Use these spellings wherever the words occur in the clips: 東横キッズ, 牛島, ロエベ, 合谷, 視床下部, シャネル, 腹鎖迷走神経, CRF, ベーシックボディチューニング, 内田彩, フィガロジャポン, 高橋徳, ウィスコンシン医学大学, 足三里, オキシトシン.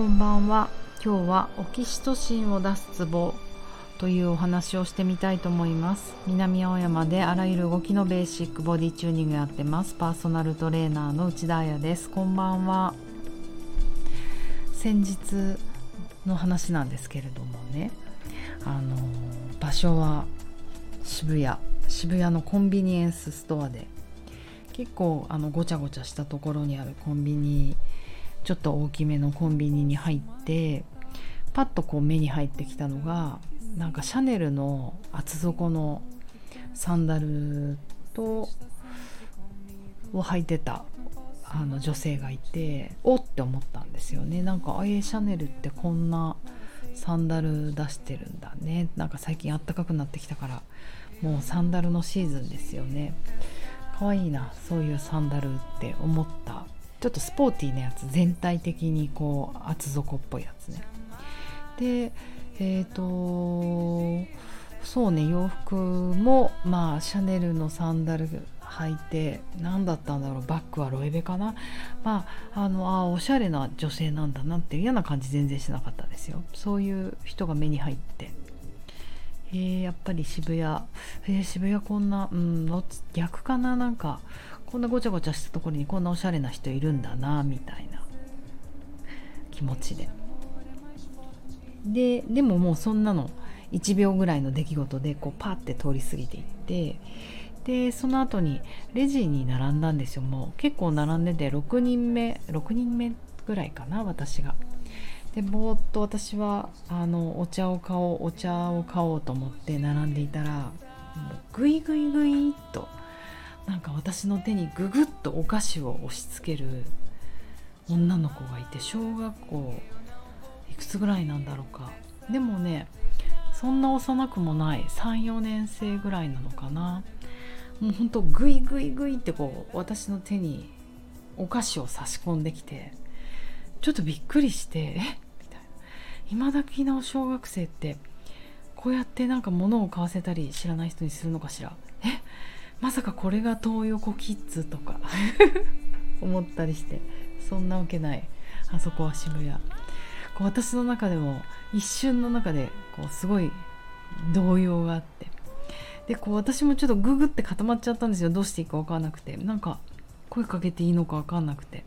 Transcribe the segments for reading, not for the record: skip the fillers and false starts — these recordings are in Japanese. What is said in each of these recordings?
こんばんは。今日はオキシトシンを出すツボというお話をしてみたいと思います。南青山であらゆる動きのベーシックボディチューニングやってます。パーソナルトレーナーの内田彩です。こんばんは。先日の話なんですけれどもね、場所は渋谷のコンビニエンスストアで、結構ごちゃごちゃしたところにあるコンビニ、ちょっと大きめのコンビニに入って、パッとこう目に入ってきたのが、なんかシャネルの厚底のサンダルを履いてた女性がいて、おって思ったんですよね。なんかシャネルってこんなサンダル出してるんだね。なんか最近あったかくなってきたから、もうサンダルのシーズンですよね。かわいいな、そういうサンダルって思った。ちょっとスポーティーなやつ、全体的にこう厚底っぽいやつね。でそうね、洋服もまあシャネルのサンダル履いて、何だったんだろう、バッグはロエベかな、おしゃれな女性なんだなっていう嫌な感じ全然しなかったですよ。そういう人が目に入って、やっぱり渋谷こんな、逆かな、なんかこんなごちゃごちゃしたところにこんなおしゃれな人いるんだなみたいな気持ちで、でももうそんなの1秒ぐらいの出来事でこうパーって通り過ぎていって、でその後にレジに並んだんですよ。もう結構並んでて、6人目ぐらいかな、私が。でぼーっと私はお茶を買おうと思って並んでいたら、グイグイグイっとなんか私の手にググッとお菓子を押し付ける女の子がいて、小学校いくつぐらいなんだろうか、でもねそんな幼くもない 3,4 年生ぐらいなのかな。もうほんとグイグイグイってこう私の手にお菓子を差し込んできて、ちょっとびっくりして、みたいな、今時の小学生ってこうやってなんか物を買わせたり知らない人にするのかしら、まさかこれが東横キッズとか思ったりして、そんなわけない、あそこは渋谷。こう私の中でも一瞬の中でこうすごい動揺があって、でこう私もちょっとググって固まっちゃったんですよ。どうしていいか分からなくて、なんか声かけていいのか分からなくて、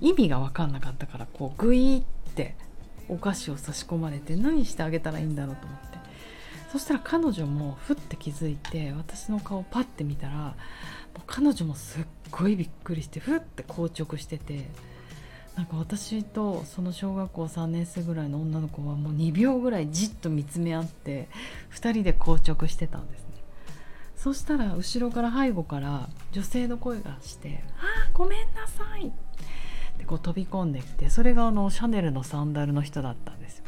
意味が分かんなかったから、こうグイーってお菓子を差し込まれて、何してあげたらいいんだろうと思って、そしたら彼女もふって気づいて、私の顔パッて見たら、もう彼女もすっごいびっくりして、ふって硬直してて、なんか私とその小学校3年生ぐらいの女の子はもう2秒ぐらいじっと見つめ合って、2人で硬直してたんですね。そしたら後ろから背後から女性の声がして、あーごめんなさいってこう飛び込んできて、それがシャネルのサンダルの人だったんですよ。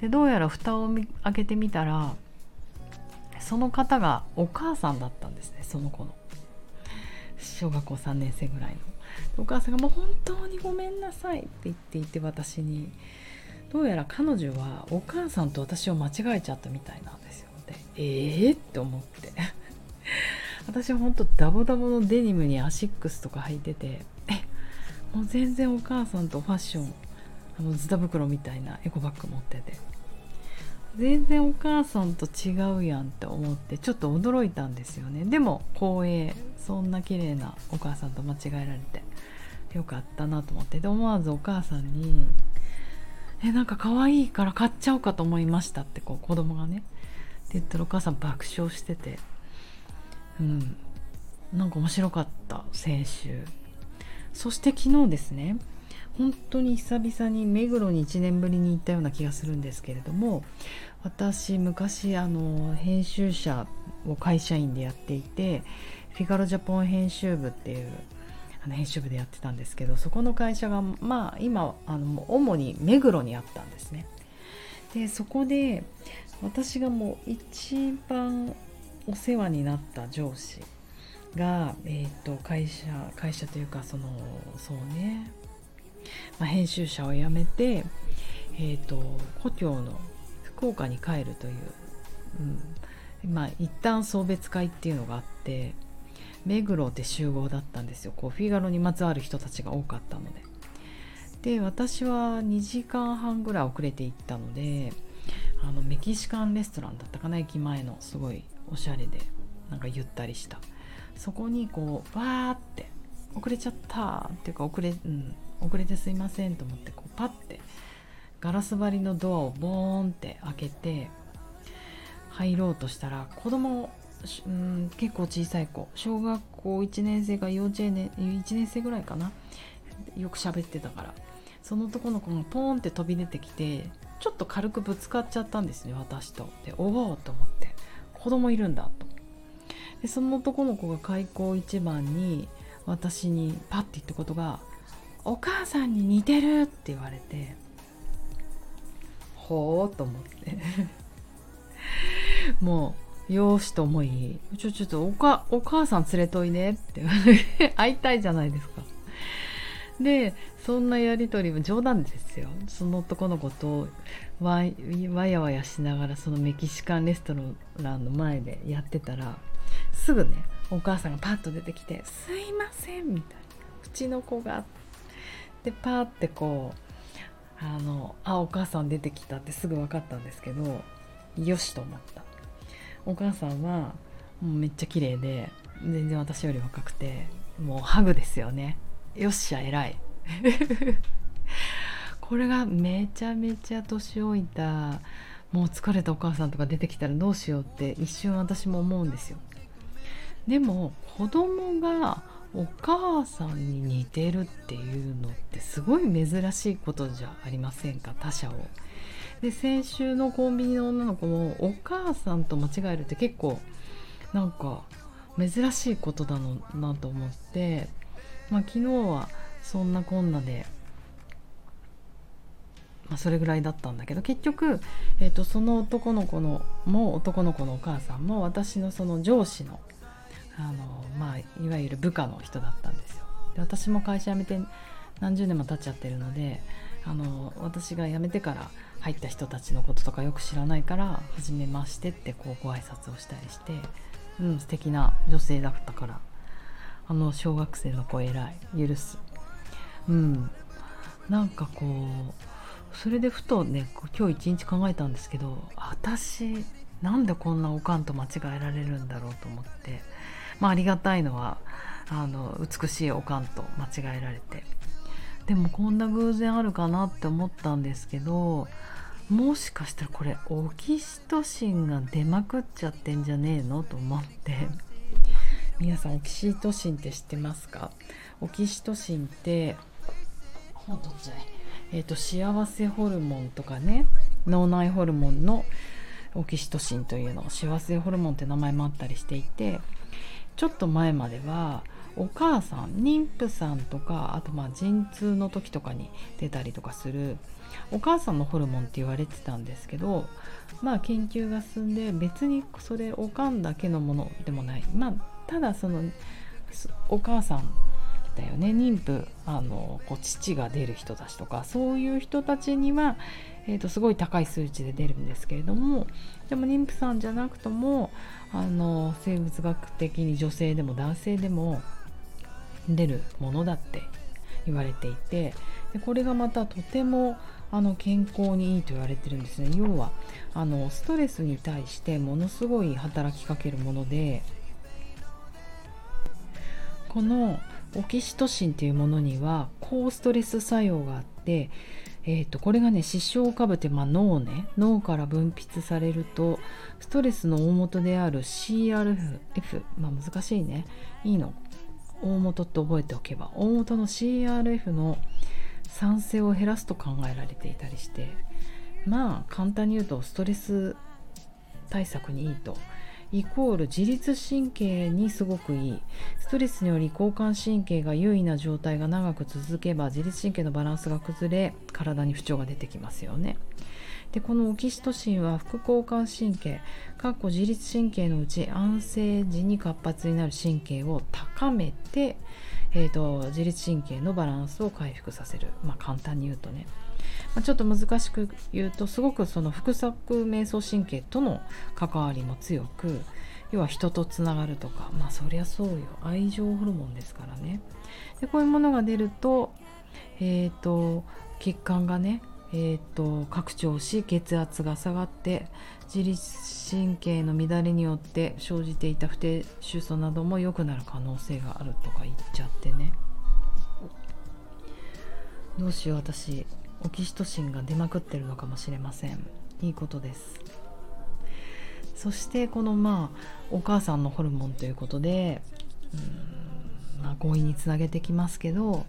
でどうやら蓋を開けてみたら、その方がお母さんだったんですね。その子の小学校3年生ぐらいのお母さんが、もう本当にごめんなさいって言っていて、私にどうやら彼女はお母さんと私を間違えちゃったみたいなんですよ。でって思って私は本当ダボダボのデニムにアシックスとか履いてて、もう全然お母さんとファッション、ズタ袋みたいなエコバッグ持ってて、全然お母さんと違うやんって思って、ちょっと驚いたんですよね。でも光栄、そんな綺麗なお母さんと間違えられてよかったなと思って、で思わずお母さんになんか可愛いから買っちゃおうかと思いましたってこう子供がねって言ったら、お母さん爆笑してて、なんか面白かった、先週。そして昨日ですね、本当に久々に目黒に1年ぶりに行ったような気がするんですけれども、私昔編集者を会社員でやっていて、フィガロジャポン編集部っていう編集部でやってたんですけど、そこの会社がまあ今主に目黒にあったんですね。でそこで私がもう一番お世話になった上司が、会社というか編集者を辞めて、故郷の福岡に帰るという、一旦送別会っていうのがあって、目黒で集合だったんですよ。こうフィガロにまつわる人たちが多かったので、で私は2時間半ぐらい遅れて行ったので、メキシカンレストランだったかな、駅前のすごいおしゃれでなんかゆったりした、そこにこうわーって遅れちゃったっていうか遅れてすいませんと思ってこうパッてガラス張りのドアをボーンって開けて入ろうとしたら、子供結構小さい子、小学校1年生か幼稚園1年生ぐらいかな、よく喋ってたから、そのとこの子がポーンって飛び出てきてちょっと軽くぶつかっちゃったんですね、私と。でおおと思って、子供いるんだと。でその男の子が開口一番に私にパッて言ったことが、お母さんに似てるって言われて、ほーと思ってもう容姿と思い、ちょっとお母さん連れといねって会いたいじゃないですか。でそんなやりとりも冗談ですよ、その男の子と わやわやしながらそのメキシカンレストランの前でやってたら、すぐねお母さんがパッと出てきて、すいませんみたいな、うちの子がでパーってこうお母さん出てきたってすぐ分かったんですけど、よしと思った。お母さんはもうめっちゃ綺麗で全然私より若くて、もうハグですよね、よっしゃ偉いこれがめちゃめちゃ年老いたもう疲れたお母さんとか出てきたらどうしようって一瞬私も思うんですよ。でも子供がお母さんに似てるっていうのってすごい珍しいことじゃありませんか、他者を。で先週のコンビニの女の子もお母さんと間違えるって結構なんか珍しいことだのなと思って、昨日はそんなこんなで、それぐらいだったんだけど、結局、その男の子のお母さんも私のその上司のいわゆる部下の人だったんですよ。で私も会社辞めて何十年も経っちゃってるので、私が辞めてから入った人たちのこととかよく知らないから、初めましてってご挨拶をしたりして、素敵な女性だったから、小学生の子偉い、許す、なんかこうそれでふとね今日一日考えたんですけど、私なんでこんなおかんと間違えられるんだろうと思って、ありがたいのは美しいおかんと間違えられて、でもこんな偶然あるかなって思ったんですけど、もしかしたらこれオキシトシンが出まくっちゃってんじゃねえのと思って皆さんオキシトシンって知ってますか？オキシトシンって幸せホルモンとかね、脳内ホルモンのオキシトシンというの、幸せホルモンって名前もあったりしていて、ちょっと前まではお母さん、妊婦さんとか、あと陣痛の時とかに出たりとかするお母さんのホルモンって言われてたんですけど、研究が進んで別にそれおかんだけのものでもない、ただそのお母さんだよね、妊婦、乳が出る人たちとか、そういう人たちには、すごい高い数値で出るんですけれども、でも妊婦さんじゃなくとも生物学的に女性でも男性でも出るものだって言われていて、でこれがまたとても健康にいいと言われてるんですね。要はストレスに対してものすごい働きかけるもので、このオキシトシンというものには抗ストレス作用があって、これがね視床下部って、脳から分泌されるとストレスの大元である CRF、難しいね、いいの大元って覚えておけば、大元の CRF の産生を減らすと考えられていたりして、簡単に言うとストレス対策にいいと、イコール自律神経にすごくいい、ストレスにより交感神経が優位な状態が長く続けば自律神経のバランスが崩れ、体に不調が出てきますよね。でこのオキシトシンは副交感神経自律神経のうち安静時に活発になる神経を高めて、自律神経のバランスを回復させる、簡単に言うとね、ちょっと難しく言うと、すごくその腹鎖迷走神経との関わりも強く、要は人とつながるとか、そりゃそうよ、愛情ホルモンですからね。でこういうものが出ると血管がね、拡張し血圧が下がって自律神経の乱れによって生じていた不定収素なども良くなる可能性があるとか言っちゃってね、どうしよう、私オキシトシンが出まくってるのかもしれません。いいことです。そしてこのお母さんのホルモンということで合意につなげてきますけど、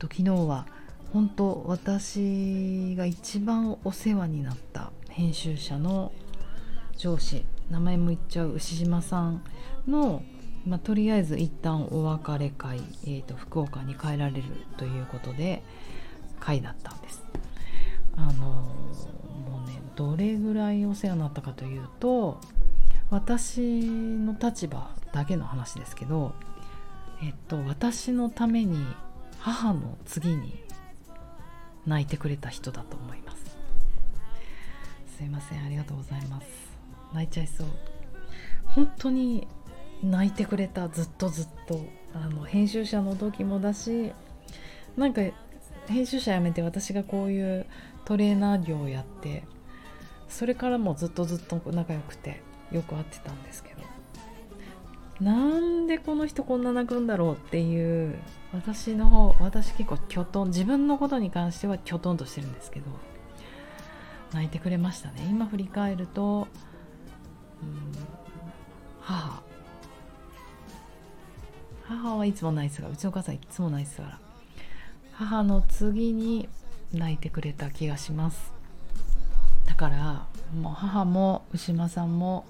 昨日は本当私が一番お世話になった編集者の上司、名前も言っちゃう牛島さんの、とりあえず一旦お別れ会、福岡に帰られるということで会だったんです。もうね、どれぐらいお世話になったかというと、私の立場だけの話ですけど、私のために母の次に泣いてくれた人だと思います。すいません、ありがとうございます。泣いちゃいそう。本当に泣いてくれた。ずっと編集者の時もだし、なんか編集者辞めて私がこういうトレーナー業をやって、それからもずっと仲良くてよく会ってたんですけど、なんでこの人こんな泣くんだろうっていう、私結構きょとん、自分のことに関してはきょとんとしてるんですけど、泣いてくれましたね。今振り返ると、母はいつも泣いてたから、うちの母さんいつも泣いてたから、母の次に泣いてくれた気がします。だからもう母も牛間さんも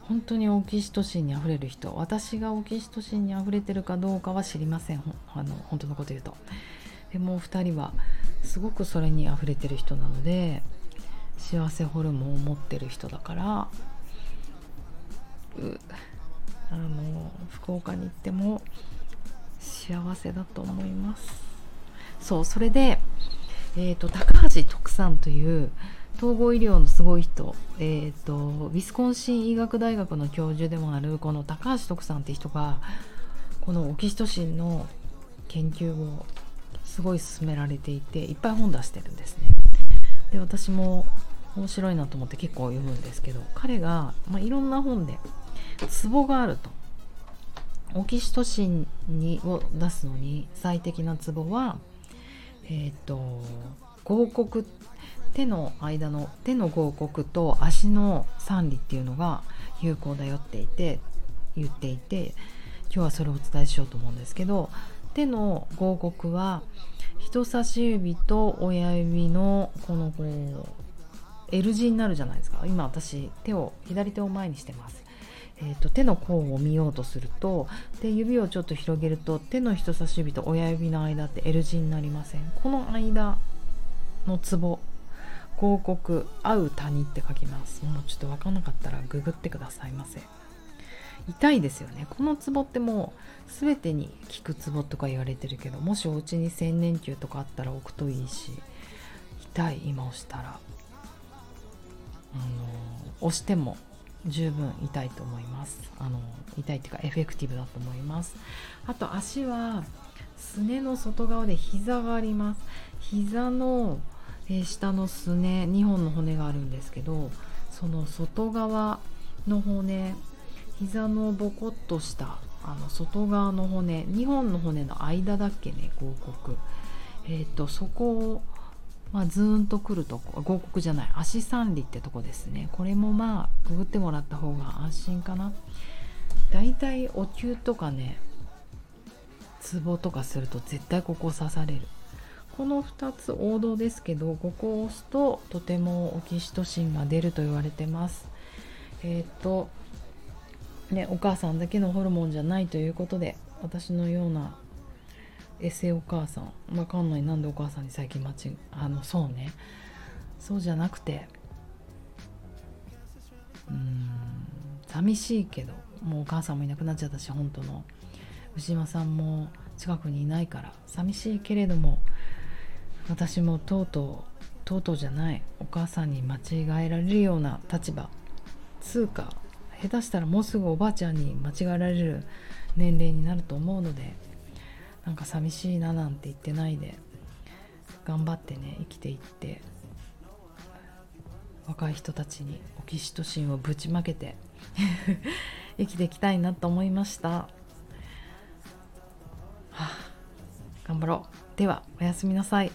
本当にオキシトシンにあふれる人、私がオキシトシンにあふれてるかどうかは知りません、本当のこと言うと。でも2人はすごくそれにあふれてる人なので、幸せホルモンを持ってる人だから、福岡に行っても幸せだと思います。そう、それで、高橋徳さんという統合医療のすごい人、ウィスコンシン医学大学の教授でもあるこの高橋徳さんって人が、このオキシトシンの研究をすごい進められていて、いっぱい本出してるんですね。で、私も面白いなと思って結構読むんですけど、彼が、いろんな本でツボがあると、オキシトシンを出すのに最適なツボは、合谷、手の合谷と足の三里っていうのが有効だよって言っていて、今日はそれをお伝えしようと思うんですけど、手の合谷は人差し指と親指のこう L 字になるじゃないですか。今私左手を前にしてます。手の甲を見ようとすると、で指をちょっと広げると、手の人差し指と親指の間って L 字になりません？この間のツボ、合谷、合う谷って書きます。もうちょっと分かんなかったらググってくださいませ。痛いですよね。このツボってもうすべてに効くツボとか言われてるけど、もしお家に洗面球とかあったら置くといいし、痛い、今押したら、押しても十分痛いと思います。痛いっていうかエフェクティブだと思います。あと足はすねの外側で膝があります。膝の下のすね、2本の骨があるんですけど、その外側の骨、膝のボコッとした外側の骨、2本の骨の間だっけね、合谷。そこを、ズーンとくるとこ、合谷じゃない、足三里ってとこですね。これもくぐってもらった方が安心かな。だいたいお灸とかね、ツボとかすると絶対ここ刺される。この2つ王道ですけど、ここを押すととてもオキシトシンが出ると言われてます。お母さんだけのホルモンじゃないということで、私のようなエセお母さん、わかんない、なんでお母さんに最近そうじゃなくて、寂しいけど、もうお母さんもいなくなっちゃったし、本当の牛島さんも近くにいないから寂しいけれども、私もとうとうじゃない、お母さんに間違えられるような立場通過、下手したらもうすぐおばあちゃんに間違えられる年齢になると思うので、なんか寂しいななんて言ってないで頑張ってね、生きていって若い人たちにオキシトシンをぶちまけて生きていきたいなと思いました。はあ、頑張ろう。ではおやすみなさい。